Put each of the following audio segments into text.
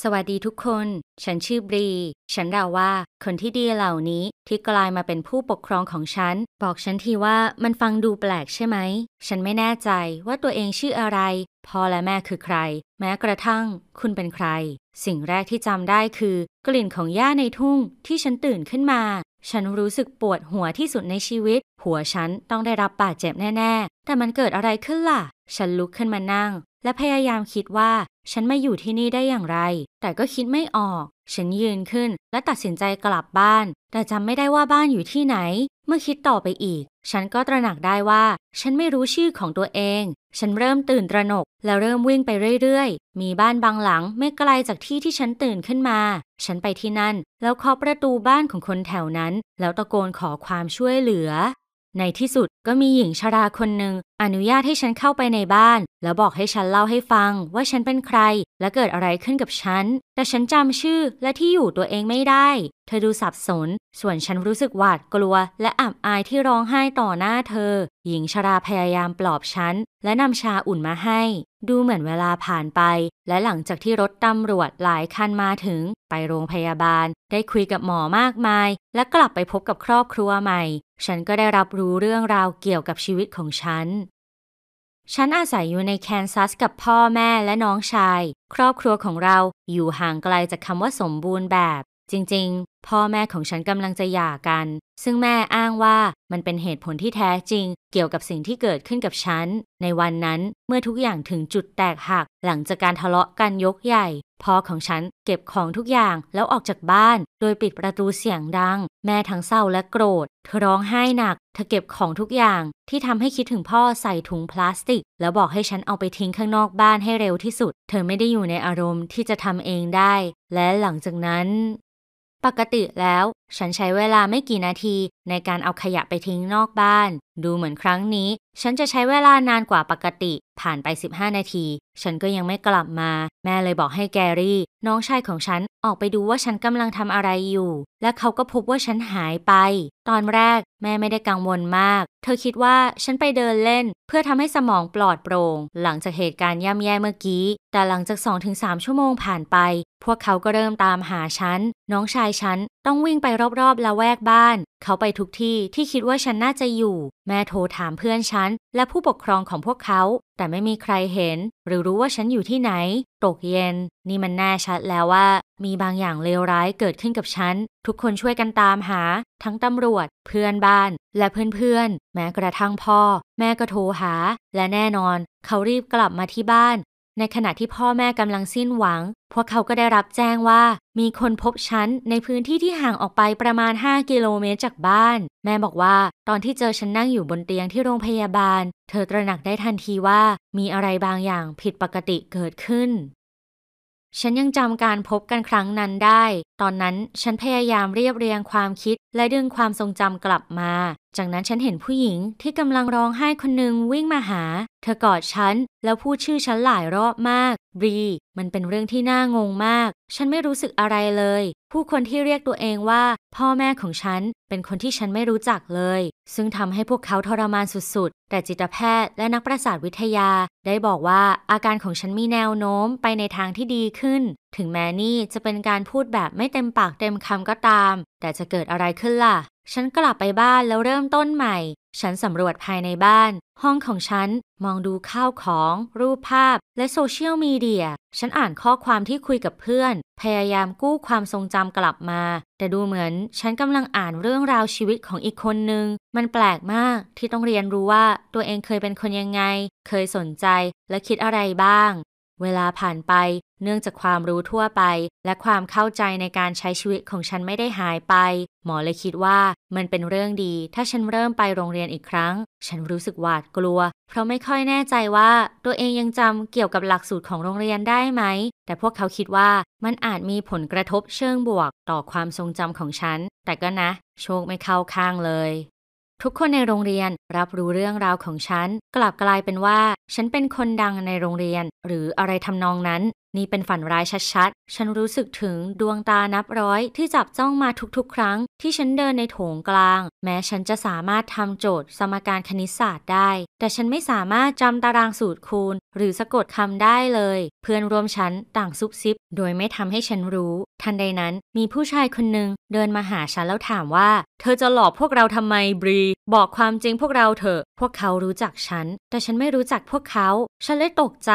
สวัสดีทุกคนฉันชื่อบรีฉันเดาว่าคนที่ดีเหล่านี้ที่กลายมาเป็นผู้ปกครองของฉันบอกฉันทีว่ามันฟังดูแปลกใช่ไหมฉันไม่แน่ใจว่าตัวเองชื่ออะไรพ่อและแม่คือใครแม้กระทั่งคุณเป็นใครสิ่งแรกที่จำได้คือกลิ่นของหญ้าในทุ่งที่ฉันตื่นขึ้นมาฉันรู้สึกปวดหัวที่สุดในชีวิตหัวฉันต้องได้รับบาดเจ็บแน่ๆแต่มันเกิดอะไรขึ้นล่ะฉันลุกขึ้นมานั่งและพยายามคิดว่าฉันมาอยู่ที่นี่ได้อย่างไรแต่ก็คิดไม่ออกฉันยืนขึ้นและตัดสินใจกลับบ้านแต่จำไม่ได้ว่าบ้านอยู่ที่ไหนเมื่อคิดต่อไปอีกฉันก็ตระหนักได้ว่าฉันไม่รู้ชื่อของตัวเองฉันเริ่มตื่นตระหนกและเริ่มวิ่งไปเรื่อยๆมีบ้านบางหลังไม่ไกลจากที่ที่ฉันตื่นขึ้นมาฉันไปที่นั่นแล้วเคาะประตูบ้านของคนแถวนั้นแล้วตะโกนขอความช่วยเหลือในที่สุดก็มีหญิงชราคนหนึ่งอนุญาตให้ฉันเข้าไปในบ้านแล้วบอกให้ฉันเล่าให้ฟังว่าฉันเป็นใครและเกิดอะไรขึ้นกับฉันแต่ฉันจำชื่อและที่อยู่ตัวเองไม่ได้เธอดูสับสนส่วนฉันรู้สึกหวาดกลัวและอับอายที่ร้องไห้ต่อหน้าเธอหญิงชราพยายามปลอบฉันและนำชาอุ่นมาให้ดูเหมือนเวลาผ่านไปและหลังจากที่รถตำรวจหลายคันมาถึงไปโรงพยาบาลได้คุยกับหมอมากมายและกลับไปพบกับครอบครัวใหม่ฉันก็ได้รับรู้เรื่องราวเกี่ยวกับชีวิตของฉันอาศัยอยู่ในแคนซัสกับพ่อแม่และน้องชายครอบครัวของเราอยู่ห่างไกลจากคำว่าสมบูรณ์แบบจริงๆพ่อแม่ของฉันกำลังจะหย่ากันซึ่งแม่อ้างว่ามันเป็นเหตุผลที่แท้จริงเกี่ยวกับสิ่งที่เกิดขึ้นกับฉันในวันนั้นเมื่อทุกอย่างถึงจุดแตกหักหลังจากการทะเลาะกันยกใหญ่พ่อของฉันเก็บของทุกอย่างแล้วออกจากบ้านโดยปิดประตูเสียงดังแม่ทั้งเศร้าและโกรธเธอร้องไห้หนักเธอเก็บของทุกอย่างที่ทำให้คิดถึงพ่อใส่ถุงพลาสติกแล้วบอกให้ฉันเอาไปทิ้งข้างนอกบ้านให้เร็วที่สุดเธอไม่ได้อยู่ในอารมณ์ที่จะทำเองได้และหลังจากนั้นปกติแล้วฉันใช้เวลาไม่กี่นาทีในการเอาขยะไปทิ้งนอกบ้านดูเหมือนครั้งนี้ฉันจะใช้เวลานานกว่าปกติผ่านไป15นาทีฉันก็ยังไม่กลับมาแม่เลยบอกให้แกรี่น้องชายของฉันออกไปดูว่าฉันกำลังทำอะไรอยู่และเขาก็พบว่าฉันหายไปตอนแรกแม่ไม่ได้กังวลมากเธอคิดว่าฉันไปเดินเล่นเพื่อทำให้สมองปลอดโปร่งหลังจากเหตุการณ์ย่ำแย่เมื่อกี้แต่หลังจาก 2-3 ชั่วโมงผ่านไปพวกเขาก็เริ่มตามหาฉันน้องชายฉันต้องวิ่งไปรอบๆละแวกบ้านเขาไปทุกที่ที่คิดว่าฉันน่าจะอยู่แม่โทรถามเพื่อนฉันและผู้ปกครองของพวกเขาแต่ไม่มีใครเห็นหรือรู้ว่าฉันอยู่ที่ไหนตกเย็นนี่มันแน่ชัดแล้วว่ามีบางอย่างเลวร้ายเกิดขึ้นกับฉันทุกคนช่วยกันตามหาทั้งตำรวจเพื่อนบ้านและเพื่อนๆแม้กระทั่งพ่อแม่ก็โทรหาและแน่นอนเขารีบกลับมาที่บ้านในขณะที่พ่อแม่กำลังสิ้นหวังพวกเขาก็ได้รับแจ้งว่ามีคนพบฉันในพื้นที่ที่ห่างออกไปประมาณ5กิโลเมตรจากบ้านแม่บอกว่าตอนที่เจอฉันนั่งอยู่บนเตียงที่โรงพยาบาลเธอตระหนักได้ทันทีว่ามีอะไรบางอย่างผิดปกติเกิดขึ้นฉันยังจำการพบกันครั้งนั้นได้ตอนนั้นฉันพยายามเรียบเรียงความคิดและดึงความทรงจำกลับมาจากนั้นฉันเห็นผู้หญิงที่กำลังร้องไห้คนหนึ่งวิ่งมาหาเธอกอดฉันแล้วพูดชื่อฉันหลายรอบมากบรีมันเป็นเรื่องที่น่างงมากฉันไม่รู้สึกอะไรเลยผู้คนที่เรียกตัวเองว่าพ่อแม่ของฉันเป็นคนที่ฉันไม่รู้จักเลยซึ่งทำให้พวกเขาทรมานสุดๆแต่จิตแพทย์และนักประสาทวิทยาได้บอกว่าอาการของฉันมีแนวโน้มไปในทางที่ดีขึ้นถึงแม้นี่จะเป็นการพูดแบบไม่เต็มปากเต็มคำก็ตามแต่จะเกิดอะไรขึ้นล่ะฉันกลับไปบ้านแล้วเริ่มต้นใหม่ฉันสำรวจภายในบ้านห้องของฉันมองดูข้าวของรูปภาพและโซเชียลมีเดียฉันอ่านข้อความที่คุยกับเพื่อนพยายามกู้ความทรงจำกลับมาแต่ดูเหมือนฉันกำลังอ่านเรื่องราวชีวิตของอีกคนนึงมันแปลกมากที่ต้องเรียนรู้ว่าตัวเองเคยเป็นคนยังไงเคยสนใจและคิดอะไรบ้างเวลาผ่านไปเนื่องจากความรู้ทั่วไปและความเข้าใจในการใช้ชีวิตของฉันไม่ได้หายไปหมอเลยคิดว่ามันเป็นเรื่องดีถ้าฉันเริ่มไปโรงเรียนอีกครั้งฉันรู้สึกหวาดกลัวเพราะไม่ค่อยแน่ใจว่าตัวเองยังจำเกี่ยวกับหลักสูตรของโรงเรียนได้ไหมแต่พวกเขาคิดว่ามันอาจมีผลกระทบเชิงบวกต่อความทรงจำของฉันแต่ก็นะโชคไม่เข้าข้างเลยทุกคนในโรงเรียนรับรู้เรื่องราวของฉันกลับกลายเป็นว่าฉันเป็นคนดังในโรงเรียนหรืออะไรทำนองนั้น นี่เป็นฝันร้ายชัดๆฉันรู้สึกถึงดวงตานับร้อยที่จับจ้องมาทุกๆครั้งที่ฉันเดินในโถงกลางแม้ฉันจะสามารถทำโจทย์สมการคณิตศาสตร์ได้แต่ฉันไม่สามารถจำตารางสูตรคูณหรือสะกดคำได้เลยเพื่อนร่วมชั้นต่างซุบซิบโดยไม่ทำให้ฉันรู้ทันใดนั้นมีผู้ชายคนหนึ่งเดินมาหาฉันแล้วถามว่าเธอจะหลอกพวกเราทำไมบรีบอกความจริงพวกเราเถอะพวกเขารู้จักฉันแต่ฉันไม่รู้จักพวกเขาฉันเลยตกใจ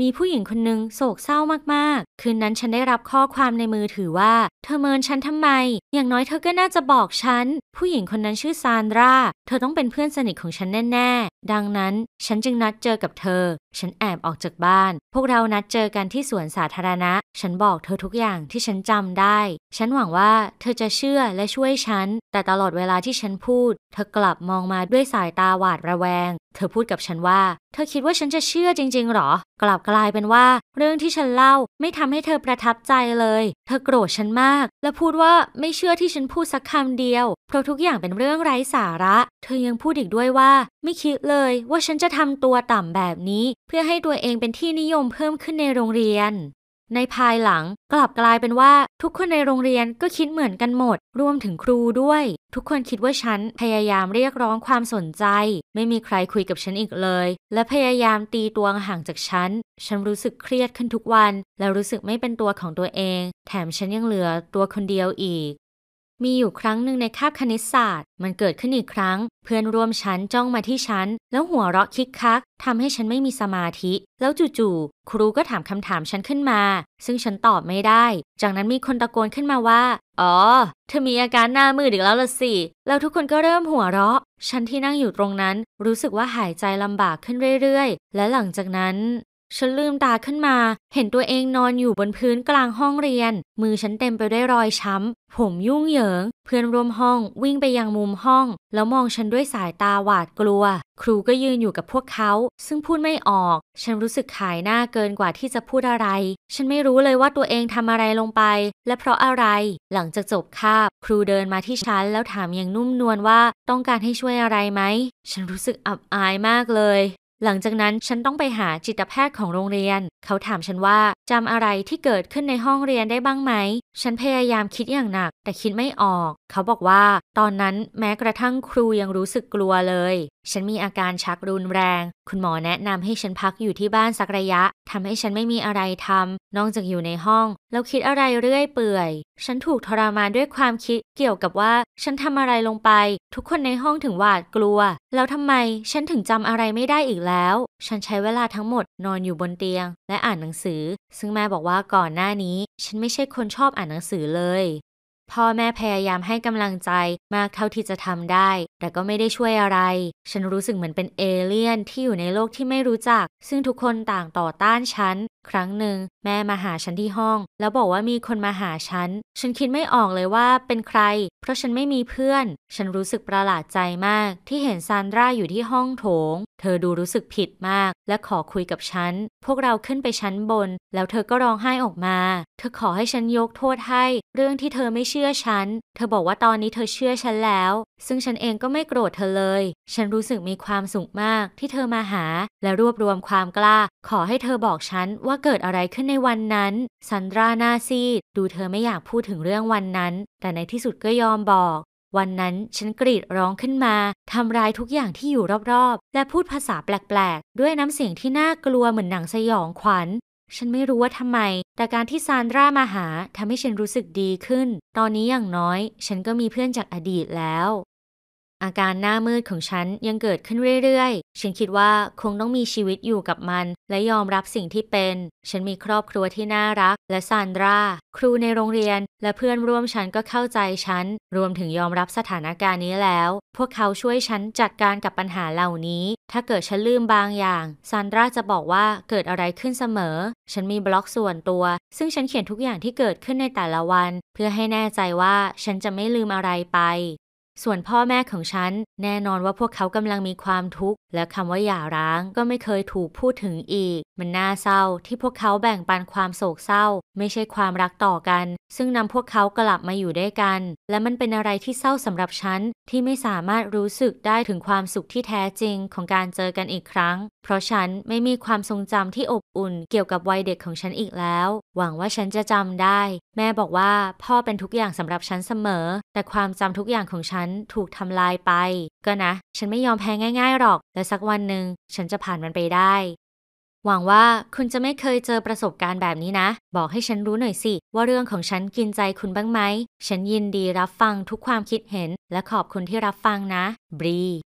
มีผู้หญิงคนหนึ่งโศกเศร้ามากๆคืนนั้นฉันได้รับข้อความในมือถือว่าเธอเมินฉันทำไมอย่างน้อยเธอก็น่าจะบอกฉันผู้หญิงคนนั้นชื่อซานดราเธอต้องเป็นเพื่อนสนิทของฉันแน่ๆดังนั้นฉันจึงนัดเจอกับเธอฉันแอบออกจากบ้านพวกเรานัดเจอกันที่สวนสาธารณะฉันบอกเธอทุกอย่างที่ฉันจำได้ฉันหวังว่าเธอจะเชื่อและช่วยฉันแต่ตลอดเวลาที่ฉันพูดเธอกลับมองมาด้วยสายตาหวาดระแวงเธอพูดกับฉันว่าเธอคิดว่าฉันจะเชื่อจริงๆหรอกลับกลายเป็นว่าเรื่องที่ฉันเล่าไม่ทำให้เธอประทับใจเลยเธอโกรธฉันมากและพูดว่าไม่เชื่อที่ฉันพูดสักคำเดียวเพราะทุกอย่างเป็นเรื่องไร้สาระเธอยังพูดอีกด้วยว่าไม่คิดเลยว่าฉันจะทำตัวต่ำแบบนี้เพื่อให้ตัวเองเป็นที่นิยมเพิ่มขึ้นในโรงเรียนในภายหลังกลับกลายเป็นว่าทุกคนในโรงเรียนก็คิดเหมือนกันหมดรวมถึงครูด้วยทุกคนคิดว่าฉันพยายามเรียกร้องความสนใจไม่มีใครคุยกับฉันอีกเลยและพยายามตีตัวห่างจากฉันฉันรู้สึกเครียดขึ้นทุกวันและรู้สึกไม่เป็นตัวของตัวเองแถมฉันยังเหลือตัวคนเดียวอีกมีอยู่ครั้งหนึ่งในคาบคณิตศาสตร์มันเกิดขึ้นอีกครั้งเพื่อนร่วมชั้นจ้องมาที่ฉันแล้วหัวเราะคิกคักทำให้ฉันไม่มีสมาธิแล้วจู่ๆครูก็ถามคำถามฉันขึ้นมาซึ่งฉันตอบไม่ได้จากนั้นมีคนตะโกนขึ้นมาว่าอ๋อเธอมีอาการหน้ามืดอีกแล้วล่ะสิแล้วทุกคนก็เริ่มหัวเราะฉันที่นั่งอยู่ตรงนั้นรู้สึกว่าหายใจลำบากขึ้นเรื่อยๆและหลังจากนั้นฉันลืมตาขึ้นมาเห็นตัวเองนอนอยู่บนพื้นกลางห้องเรียนมือฉันเต็มไปด้วยรอยช้ำผมยุ่งเหยิงเพื่อนร่วมห้องวิ่งไปยังมุมห้องแล้วมองฉันด้วยสายตาหวาดกลัวครูก็ยืนอยู่กับพวกเขาซึ่งพูดไม่ออกฉันรู้สึกขายหน้าเกินกว่าที่จะพูดอะไรฉันไม่รู้เลยว่าตัวเองทำอะไรลงไปและเพราะอะไรหลังจากจบคาบครูเดินมาที่ฉันแล้วถามอย่างนุ่มนวลว่าต้องการให้ช่วยอะไรไหมฉันรู้สึกอับอายมากเลยหลังจากนั้นฉันต้องไปหาจิตแพทย์ของโรงเรียนเขาถามฉันว่าจำอะไรที่เกิดขึ้นในห้องเรียนได้บ้างไหมฉันพยายามคิดอย่างหนักแต่คิดไม่ออกเขาบอกว่าตอนนั้นแม้กระทั่งครูยังรู้สึกกลัวเลยฉันมีอาการชักรุนแรงคุณหมอแนะนำให้ฉันพักอยู่ที่บ้านสักระยะทำให้ฉันไม่มีอะไรทำนอกจากอยู่ในห้องแล้วคิดอะไรเรื่อยเปื่อยฉันถูกทรมานด้วยความคิดเกี่ยวกับว่าฉันทำอะไรลงไปทุกคนในห้องถึงหวาดกลัวแล้วทำไมฉันถึงจำอะไรไม่ได้อีกแล้วฉันใช้เวลาทั้งหมดนอนอยู่บนเตียงและอ่านหนังสือซึ่งแม่บอกว่าก่อนหน้านี้ฉันไม่ใช่คนชอบอ่านหนังสือเลยพ่อแม่พยายามให้กำลังใจมากเท่าที่จะทำได้แต่ก็ไม่ได้ช่วยอะไรฉันรู้สึกเหมือนเป็นเอเลี่ยนที่อยู่ในโลกที่ไม่รู้จักซึ่งทุกคนต่างต่อต้านฉันครั้งหนึ่งแม่มาหาฉันที่ห้องแล้วบอกว่ามีคนมาหาฉันฉันคิดไม่ออกเลยว่าเป็นใครเพราะฉันไม่มีเพื่อนฉันรู้สึกประหลาดใจมากที่เห็นซานดราอยู่ที่ห้องโถงเธอดูรู้สึกผิดมากและขอคุยกับฉันพวกเราขึ้นไปชั้นบนแล้วเธอก็ร้องไห้ออกมาเธอขอให้ฉันยกโทษให้เรื่องที่เธอไม่เชื่อฉันเธอบอกว่าตอนนี้เธอเชื่อฉันแล้วซึ่งฉันเองก็ไม่โกรธเธอเลยฉันรู้สึกมีความสุขมากที่เธอมาหาและรวบรวมความกล้าขอให้เธอบอกฉันว่าเกิดอะไรขึ้นในวันนั้นซานดราหน้าซีดดูเธอไม่อยากพูดถึงเรื่องวันนั้นแต่ในที่สุดก็ยอมบอกวันนั้นฉันกรีดร้องขึ้นมาทำร้ายทุกอย่างที่อยู่รอบๆและพูดภาษาแปลกๆด้วยน้ำเสียงที่น่ากลัวเหมือนหนังสยองขวัญฉันไม่รู้ว่าทำไมแต่การที่ซานดรามาหาทำให้ฉันรู้สึกดีขึ้นตอนนี้อย่างน้อยฉันก็มีเพื่อนจากอดีตแล้วอาการหน้ามืดของฉันยังเกิดขึ้นเรื่อยๆฉันคิดว่าคงต้องมีชีวิตอยู่กับมันและยอมรับสิ่งที่เป็นฉันมีครอบครัวที่น่ารักและซานดราครูในโรงเรียนและเพื่อนร่วมชั้นก็เข้าใจฉันรวมถึงยอมรับสถานการณ์นี้แล้วพวกเขาช่วยฉันจัดการกับปัญหาเหล่านี้ถ้าเกิดฉันลืมบางอย่างซานดราจะบอกว่าเกิดอะไรขึ้นเสมอฉันมีบล็อกส่วนตัวซึ่งฉันเขียนทุกอย่างที่เกิดขึ้นในแต่ละวันเพื่อให้แน่ใจว่าฉันจะไม่ลืมอะไรไป ส่วนพ่อแม่ของฉันแน่นอนว่าพวกเขากำลังมีความทุกข์และคำว่าหย่าร้างก็ไม่เคยถูกพูดถึงอีกมันน่าเศร้าที่พวกเขาแบ่งปันความโศกเศร้าไม่ใช่ความรักต่อกันซึ่งนำพวกเขากลับมาอยู่ด้วยกันและมันเป็นอะไรที่เศร้าสำหรับฉันที่ไม่สามารถรู้สึกได้ถึงความสุขที่แท้จริงของการเจอกันอีกครั้งเพราะฉันไม่มีความทรงจำที่อบอุ่นเกี่ยวกับวัยเด็กของฉันอีกแล้วหวังว่าฉันจะจำได้แม่บอกว่าพ่อเป็นทุกอย่างสำหรับฉันเสมอแต่ความจำทุกอย่างของฉันถูกทำลายไปก็นะฉันไม่ยอมแพ้ง่ายๆหรอกและสักวันหนึ่งฉันจะผ่านมันไปได้หวังว่าคุณจะไม่เคยเจอประสบการณ์แบบนี้นะบอกให้ฉันรู้หน่อยสิว่าเรื่องของฉันกินใจคุณบ้างไหมฉันยินดีรับฟังทุกความคิดเห็นและขอบคุณที่รับฟังนะบรี